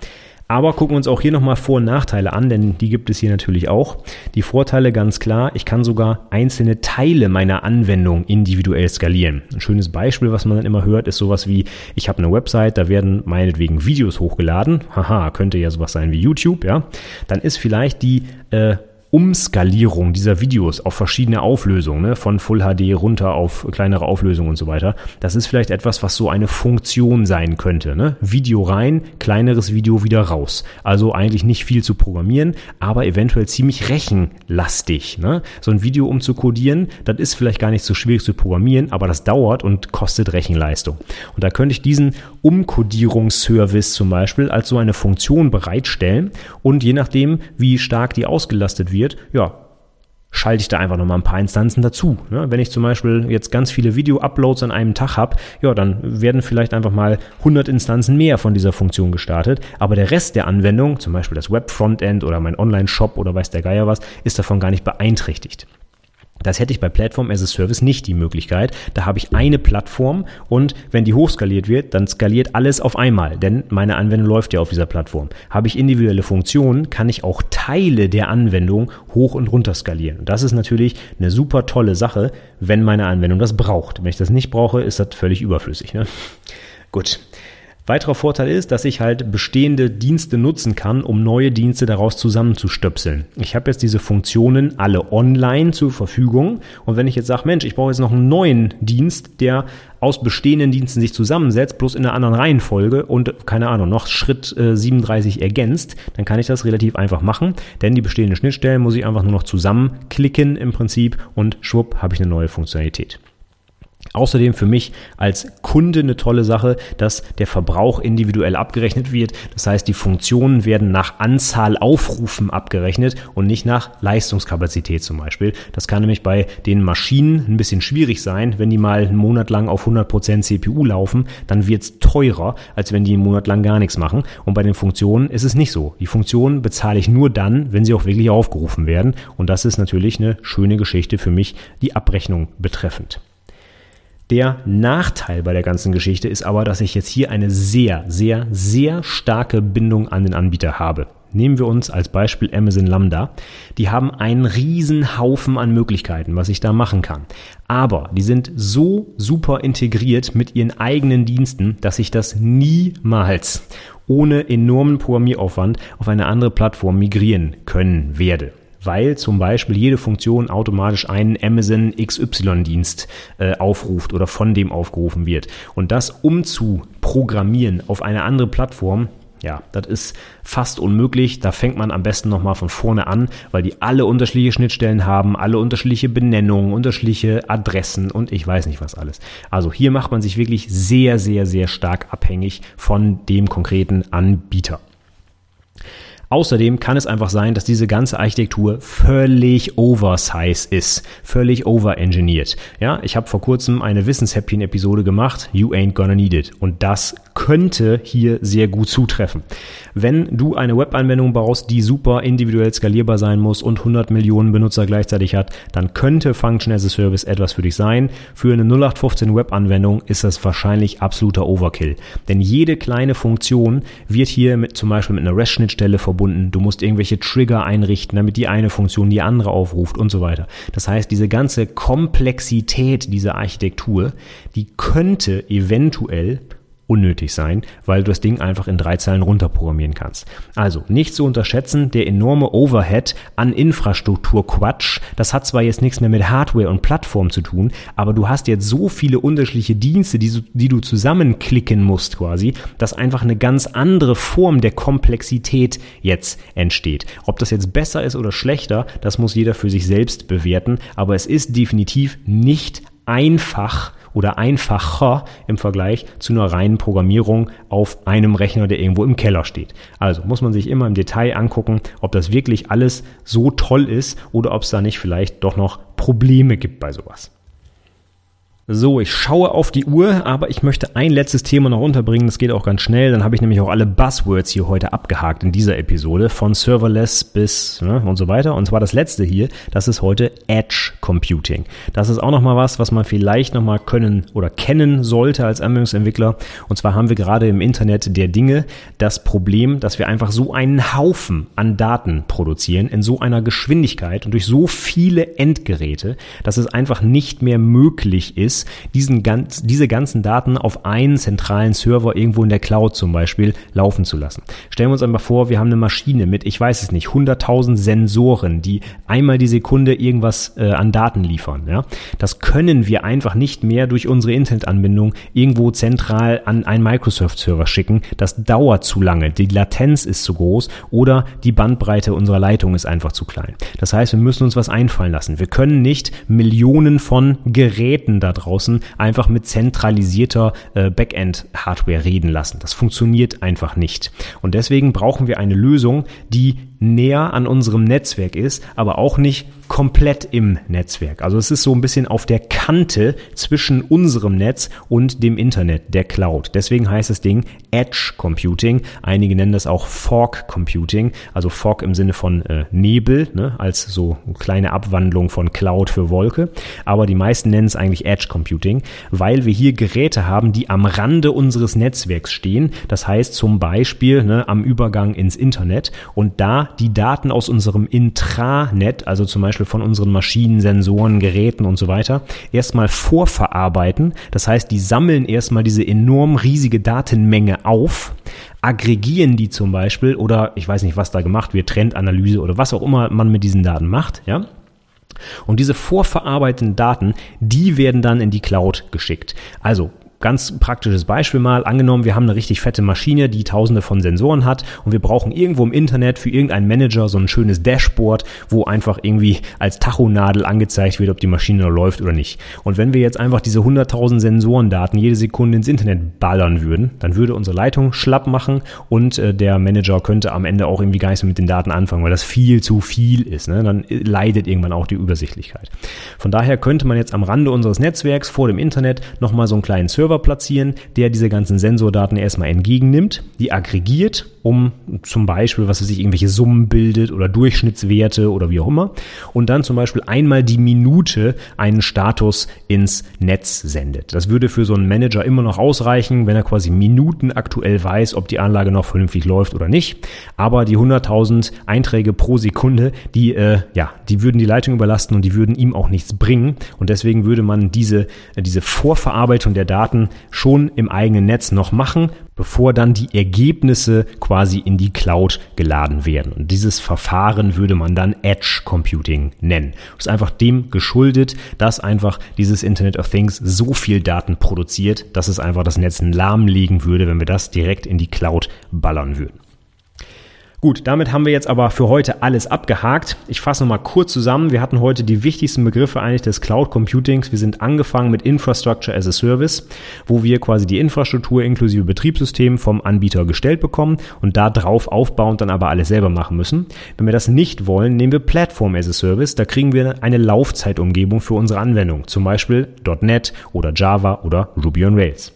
Aber gucken uns auch hier nochmal Vor- und Nachteile an, denn die gibt es hier natürlich auch. Die Vorteile ganz klar, ich kann sogar einzelne Teile meiner Anwendung individuell skalieren. Ein schönes Beispiel, was man dann immer hört, ist sowas wie, ich habe eine Website, da werden meinetwegen Videos hochgeladen. Haha, könnte ja sowas sein wie YouTube, ja. Dann ist vielleicht die äh, Umskalierung dieser Videos auf verschiedene Auflösungen, ne, von Full H D runter auf kleinere Auflösungen und so weiter. Das ist vielleicht etwas, was so eine Funktion sein könnte, ne? Video rein, kleineres Video wieder raus. Also eigentlich nicht viel zu programmieren, aber eventuell ziemlich rechenlastig, ne? So ein Video umzukodieren, das ist vielleicht gar nicht so schwierig zu programmieren, aber das dauert und kostet Rechenleistung. Und da könnte ich diesen Umkodierungsservice zum Beispiel als so eine Funktion bereitstellen und je nachdem, wie stark die ausgelastet wird, ja, schalte ich da einfach nochmal ein paar Instanzen dazu. Wenn ich zum Beispiel jetzt ganz viele Video-Uploads an einem Tag habe, ja, dann werden vielleicht einfach mal hundert Instanzen mehr von dieser Funktion gestartet, aber der Rest der Anwendung, zum Beispiel das Web-Frontend oder mein Online-Shop oder weiß der Geier was, ist davon gar nicht beeinträchtigt. Das hätte ich bei Platform as a Service nicht die Möglichkeit. Da habe ich eine Plattform und wenn die hochskaliert wird, dann skaliert alles auf einmal, denn meine Anwendung läuft ja auf dieser Plattform. Habe ich individuelle Funktionen, kann ich auch Teile der Anwendung hoch und runter skalieren. Und das ist natürlich eine super tolle Sache, wenn meine Anwendung das braucht. Wenn ich das nicht brauche, ist das völlig überflüssig, ne? Gut. Weiterer Vorteil ist, dass ich halt bestehende Dienste nutzen kann, um neue Dienste daraus zusammenzustöpseln. Ich habe jetzt diese Funktionen alle online zur Verfügung und wenn ich jetzt sage, Mensch, ich brauche jetzt noch einen neuen Dienst, der aus bestehenden Diensten sich zusammensetzt, bloß in einer anderen Reihenfolge und, keine Ahnung, noch Schritt äh, siebenunddreißig ergänzt, dann kann ich das relativ einfach machen, denn die bestehenden Schnittstellen muss ich einfach nur noch zusammenklicken im Prinzip und schwupp, habe ich eine neue Funktionalität. Außerdem für mich als Kunde eine tolle Sache, dass der Verbrauch individuell abgerechnet wird. Das heißt, die Funktionen werden nach Anzahl Aufrufen abgerechnet und nicht nach Leistungskapazität zum Beispiel. Das kann nämlich bei den Maschinen ein bisschen schwierig sein. Wenn die mal einen Monat lang auf hundert Prozent C P U laufen, dann wird es teurer, als wenn die einen Monat lang gar nichts machen. Und bei den Funktionen ist es nicht so. Die Funktionen bezahle ich nur dann, wenn sie auch wirklich aufgerufen werden. Und das ist natürlich eine schöne Geschichte für mich, die Abrechnung betreffend. Der Nachteil bei der ganzen Geschichte ist aber, dass ich jetzt hier eine sehr, sehr, sehr starke Bindung an den Anbieter habe. Nehmen wir uns als Beispiel Amazon Lambda. Die haben einen riesen Haufen an Möglichkeiten, was ich da machen kann. Aber die sind so super integriert mit ihren eigenen Diensten, dass ich das niemals ohne enormen Programmieraufwand auf eine andere Plattform migrieren können werde. Weil zum Beispiel jede Funktion automatisch einen Amazon X Y-Dienst äh, aufruft oder von dem aufgerufen wird. Und das umzuprogrammieren auf eine andere Plattform, ja, das ist fast unmöglich. Da fängt man am besten nochmal von vorne an, weil die alle unterschiedliche Schnittstellen haben, alle unterschiedliche Benennungen, unterschiedliche Adressen und ich weiß nicht was alles. Also hier macht man sich wirklich sehr, sehr, sehr stark abhängig von dem konkreten Anbieter. Außerdem kann es einfach sein, dass diese ganze Architektur völlig oversized ist, völlig overengineert. Ja, ich habe vor kurzem eine Wissenshäppchen-Episode gemacht, You Ain't Gonna Need It. Und das könnte hier sehr gut zutreffen. Wenn du eine Webanwendung baust, die super individuell skalierbar sein muss und hundert Millionen Benutzer gleichzeitig hat, dann könnte Function as a Service etwas für dich sein. Für eine null acht fünfzehn Webanwendung ist das wahrscheinlich absoluter Overkill. Denn jede kleine Funktion wird hier mit, zum Beispiel mit einer REST-Schnittstelle verbunden. Du musst irgendwelche Trigger einrichten, damit die eine Funktion die andere aufruft und so weiter. Das heißt, diese ganze Komplexität dieser Architektur, die könnte eventuell unnötig sein, weil du das Ding einfach in drei Zeilen runterprogrammieren kannst. Also nicht zu unterschätzen, der enorme Overhead an Infrastrukturquatsch, das hat zwar jetzt nichts mehr mit Hardware und Plattform zu tun, aber du hast jetzt so viele unterschiedliche Dienste, die, die du zusammenklicken musst quasi, dass einfach eine ganz andere Form der Komplexität jetzt entsteht. Ob das jetzt besser ist oder schlechter, das muss jeder für sich selbst bewerten, aber es ist definitiv nicht einfach oder einfacher im Vergleich zu einer reinen Programmierung auf einem Rechner, der irgendwo im Keller steht. Also muss man sich immer im Detail angucken, ob das wirklich alles so toll ist oder ob es da nicht vielleicht doch noch Probleme gibt bei sowas. So, ich schaue auf die Uhr, aber ich möchte ein letztes Thema noch unterbringen. Das geht auch ganz schnell. Dann habe ich nämlich auch alle Buzzwords hier heute abgehakt in dieser Episode. Von Serverless bis ne, und so weiter. Und zwar das letzte hier, das ist heute Edge Computing. Das ist auch nochmal was, was man vielleicht nochmal können oder kennen sollte als Anwendungsentwickler. Und zwar haben wir gerade im Internet der Dinge das Problem, dass wir einfach so einen Haufen an Daten produzieren in so einer Geschwindigkeit und durch so viele Endgeräte, dass es einfach nicht mehr möglich ist, Diesen ganz, diese ganzen Daten auf einen zentralen Server irgendwo in der Cloud zum Beispiel laufen zu lassen. Stellen wir uns einmal vor, wir haben eine Maschine mit, ich weiß es nicht, hunderttausend Sensoren, die einmal die Sekunde irgendwas äh, an Daten liefern. Ja? Das können wir einfach nicht mehr durch unsere Internetanbindung irgendwo zentral an einen Microsoft-Server schicken. Das dauert zu lange, die Latenz ist zu groß oder die Bandbreite unserer Leitung ist einfach zu klein. Das heißt, wir müssen uns was einfallen lassen. Wir können nicht Millionen von Geräten da draußen einfach mit zentralisierter äh, Backend-Hardware reden lassen. Das funktioniert einfach nicht. Und deswegen brauchen wir eine Lösung, die näher an unserem Netzwerk ist, aber auch nicht komplett im Netzwerk. Also es ist so ein bisschen auf der Kante zwischen unserem Netz und dem Internet, der Cloud. Deswegen heißt das Ding Edge Computing. Einige nennen das auch Fork Computing, also Fork im Sinne von äh, Nebel, ne, als so eine kleine Abwandlung von Cloud für Wolke. Aber die meisten nennen es eigentlich Edge Computing, weil wir hier Geräte haben, die am Rande unseres Netzwerks stehen. Das heißt zum Beispiel ne, am Übergang ins Internet und da die Daten aus unserem Intranet, also zum Beispiel von unseren Maschinen, Sensoren, Geräten und so weiter, erstmal vorverarbeiten. Das heißt, die sammeln erstmal diese enorm riesige Datenmenge auf, aggregieren die zum Beispiel oder ich weiß nicht, was da gemacht wird, Trendanalyse oder was auch immer man mit diesen Daten macht, ja. Und diese vorverarbeiteten Daten, die werden dann in die Cloud geschickt. Also, ganz praktisches Beispiel mal. Angenommen, wir haben eine richtig fette Maschine, die tausende von Sensoren hat und wir brauchen irgendwo im Internet für irgendeinen Manager so ein schönes Dashboard, wo einfach irgendwie als Tachonadel angezeigt wird, ob die Maschine noch läuft oder nicht. Und wenn wir jetzt einfach diese hunderttausend Sensorendaten jede Sekunde ins Internet ballern würden, dann würde unsere Leitung schlapp machen und äh, der Manager könnte am Ende auch irgendwie gar nichts mit den Daten anfangen, weil das viel zu viel ist. Ne? Dann leidet irgendwann auch die Übersichtlichkeit. Von daher könnte man jetzt am Rande unseres Netzwerks vor dem Internet nochmal so einen kleinen Server platzieren, der diese ganzen Sensordaten erstmal entgegennimmt, die aggregiert, um zum Beispiel, was weiß ich, irgendwelche Summen bildet oder Durchschnittswerte oder wie auch immer und dann zum Beispiel einmal die Minute einen Status ins Netz sendet. Das würde für so einen Manager immer noch ausreichen, wenn er quasi Minuten aktuell weiß, ob die Anlage noch vernünftig läuft oder nicht, aber die hunderttausend Einträge pro Sekunde, die, äh, ja, die würden die Leitung überlasten und die würden ihm auch nichts bringen und deswegen würde man diese, diese Vorverarbeitung der Daten schon im eigenen Netz noch machen, bevor dann die Ergebnisse quasi in die Cloud geladen werden. Und dieses Verfahren würde man dann Edge Computing nennen. Das ist einfach dem geschuldet, dass einfach dieses Internet of Things so viel Daten produziert, dass es einfach das Netz lahmlegen würde, wenn wir das direkt in die Cloud ballern würden. Gut, damit haben wir jetzt aber für heute alles abgehakt. Ich fasse nochmal kurz zusammen. Wir hatten heute die wichtigsten Begriffe eigentlich des Cloud Computings. Wir sind angefangen mit Infrastructure as a Service, wo wir quasi die Infrastruktur inklusive Betriebssystem vom Anbieter gestellt bekommen und da drauf aufbauend dann aber alles selber machen müssen. Wenn wir das nicht wollen, nehmen wir Platform as a Service. Da kriegen wir eine Laufzeitumgebung für unsere Anwendung, zum Beispiel Punkt net oder Java oder Ruby on Rails.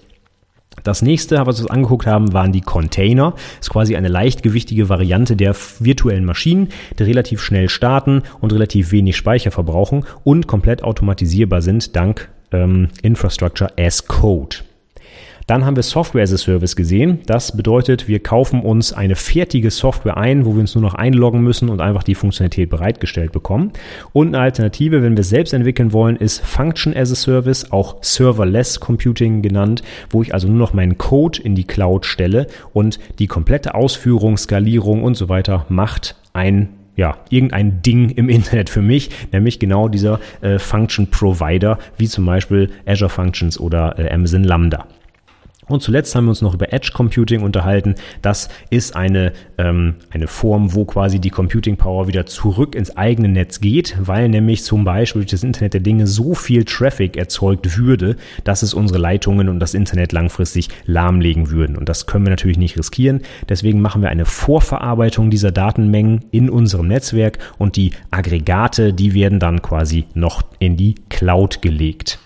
Das nächste, was wir uns angeguckt haben, waren die Container. Das ist quasi eine leichtgewichtige Variante der virtuellen Maschinen, die relativ schnell starten und relativ wenig Speicher verbrauchen und komplett automatisierbar sind dank ähm, Infrastructure as Code. Dann haben wir Software as a Service gesehen. Das bedeutet, wir kaufen uns eine fertige Software ein, wo wir uns nur noch einloggen müssen und einfach die Funktionalität bereitgestellt bekommen. Und eine Alternative, wenn wir es selbst entwickeln wollen, ist Function as a Service, auch Serverless Computing genannt, wo ich also nur noch meinen Code in die Cloud stelle und die komplette Ausführung, Skalierung und so weiter macht ein ja, irgendein Ding im Internet für mich, nämlich genau dieser äh, Function Provider, wie zum Beispiel Azure Functions oder äh, Amazon Lambda. Und zuletzt haben wir uns noch über Edge Computing unterhalten. Das ist eine ähm, eine Form, wo quasi die Computing Power wieder zurück ins eigene Netz geht, weil nämlich zum Beispiel durch das Internet der Dinge so viel Traffic erzeugt würde, dass es unsere Leitungen und das Internet langfristig lahmlegen würden. Und das können wir natürlich nicht riskieren. Deswegen machen wir eine Vorverarbeitung dieser Datenmengen in unserem Netzwerk und die Aggregate, die werden dann quasi noch in die Cloud gelegt.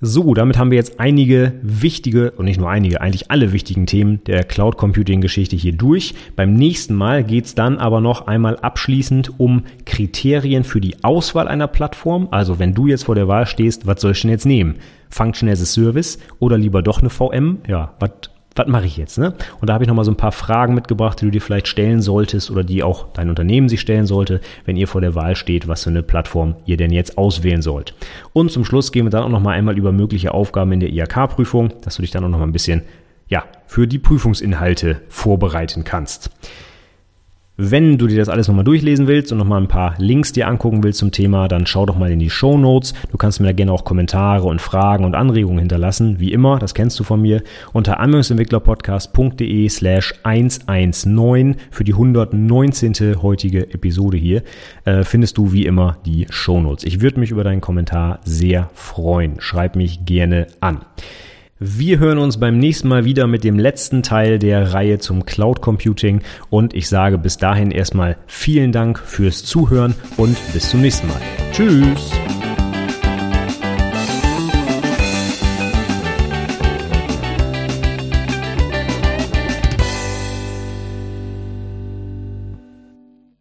So, damit haben wir jetzt einige wichtige, und nicht nur einige, eigentlich alle wichtigen Themen der Cloud-Computing-Geschichte hier durch. Beim nächsten Mal geht's dann aber noch einmal abschließend um Kriterien für die Auswahl einer Plattform. Also wenn du jetzt vor der Wahl stehst, was soll ich denn jetzt nehmen? Function as a Service oder lieber doch eine V M? Ja, was was mache ich jetzt, ne? Und da habe ich nochmal so ein paar Fragen mitgebracht, die du dir vielleicht stellen solltest oder die auch dein Unternehmen sich stellen sollte, wenn ihr vor der Wahl steht, was für eine Plattform ihr denn jetzt auswählen sollt. Und zum Schluss gehen wir dann auch nochmal einmal über mögliche Aufgaben in der I H K-Prüfung, dass du dich dann auch nochmal ein bisschen, ja, für die Prüfungsinhalte vorbereiten kannst. Wenn du dir das alles nochmal durchlesen willst und nochmal ein paar Links dir angucken willst zum Thema, dann schau doch mal in die Shownotes. Du kannst mir da gerne auch Kommentare und Fragen und Anregungen hinterlassen. Wie immer, das kennst du von mir, unter anwendungsentwicklerpodcast.de slash 119 für die hundertneunzehnte heutige Episode hier äh, findest du wie immer die Shownotes. Ich würde mich über deinen Kommentar sehr freuen. Schreib mich gerne an. Wir hören uns beim nächsten Mal wieder mit dem letzten Teil der Reihe zum Cloud Computing und ich sage bis dahin erstmal vielen Dank fürs Zuhören und bis zum nächsten Mal. Tschüss!